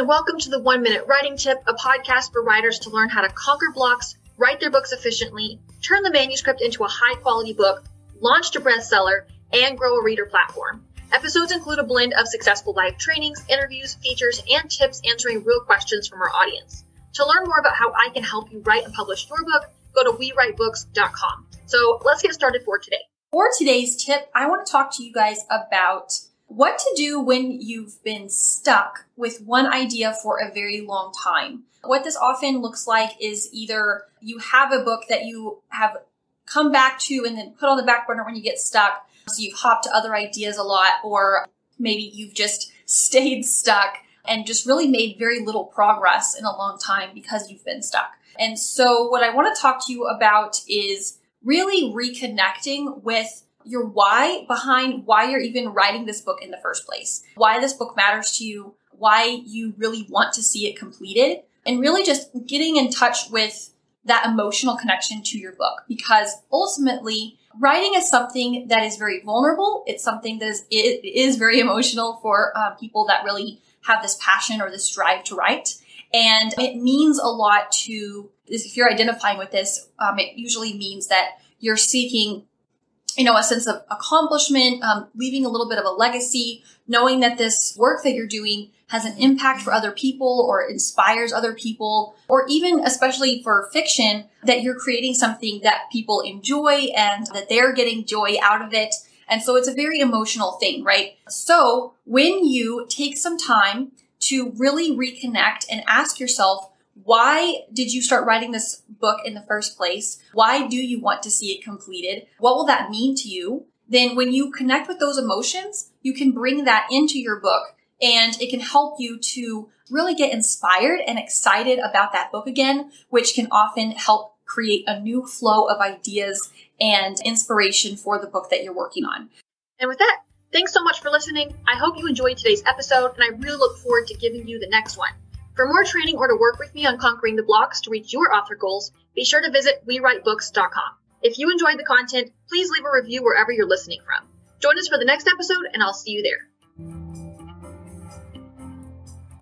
and welcome to the 1 Minute Writing Tip, a podcast for writers to learn how to conquer blocks, write their books efficiently, turn the manuscript into a high-quality book, launch to bestseller, and grow a reader platform. Episodes include a blend of successful live trainings, interviews, features, and tips answering real questions from our audience. To learn more about how I can help you write and publish your book, go to wewritebooks.com. So let's get started for today. For today's tip, I want to talk to you guys about what to do when you've been stuck with one idea for a very long time. What this often looks like is either you have a book that you have come back to and then put on the back burner when you get stuck, so you've hopped to other ideas a lot, or maybe you've just stayed stuck and just really made very little progress in a long time because you've been stuck. And so what I want to talk to you about is really reconnecting with your why behind why you're even writing this book in the first place, why this book matters to you, why you really want to see it completed, and really just getting in touch with that emotional connection to your book. Because ultimately, writing is something that is very vulnerable. It's something that is very emotional for people that really have this passion or this drive to write. And it means a lot to, if you're identifying with this, it usually means that you're seeking, a sense of accomplishment, leaving a little bit of a legacy, knowing that this work that you're doing has an impact for other people or inspires other people, or even especially for fiction, that you're creating something that people enjoy and that they're getting joy out of it. And so it's a very emotional thing, right? So when you take some time to really reconnect and ask yourself, why did you start writing this book in the first place? Why do you want to see it completed? What will that mean to you? Then when you connect with those emotions, you can bring that into your book, and it can help you to really get inspired and excited about that book again, which can often help create a new flow of ideas and inspiration for the book that you're working on. And with that, thanks so much for listening. I hope you enjoyed today's episode, and I really look forward to giving you the next one. For more training or to work with me on conquering the blocks to reach your author goals, be sure to visit wewritebooks.com. If you enjoyed the content, please leave a review wherever you're listening from. Join us for the next episode, and I'll see you there.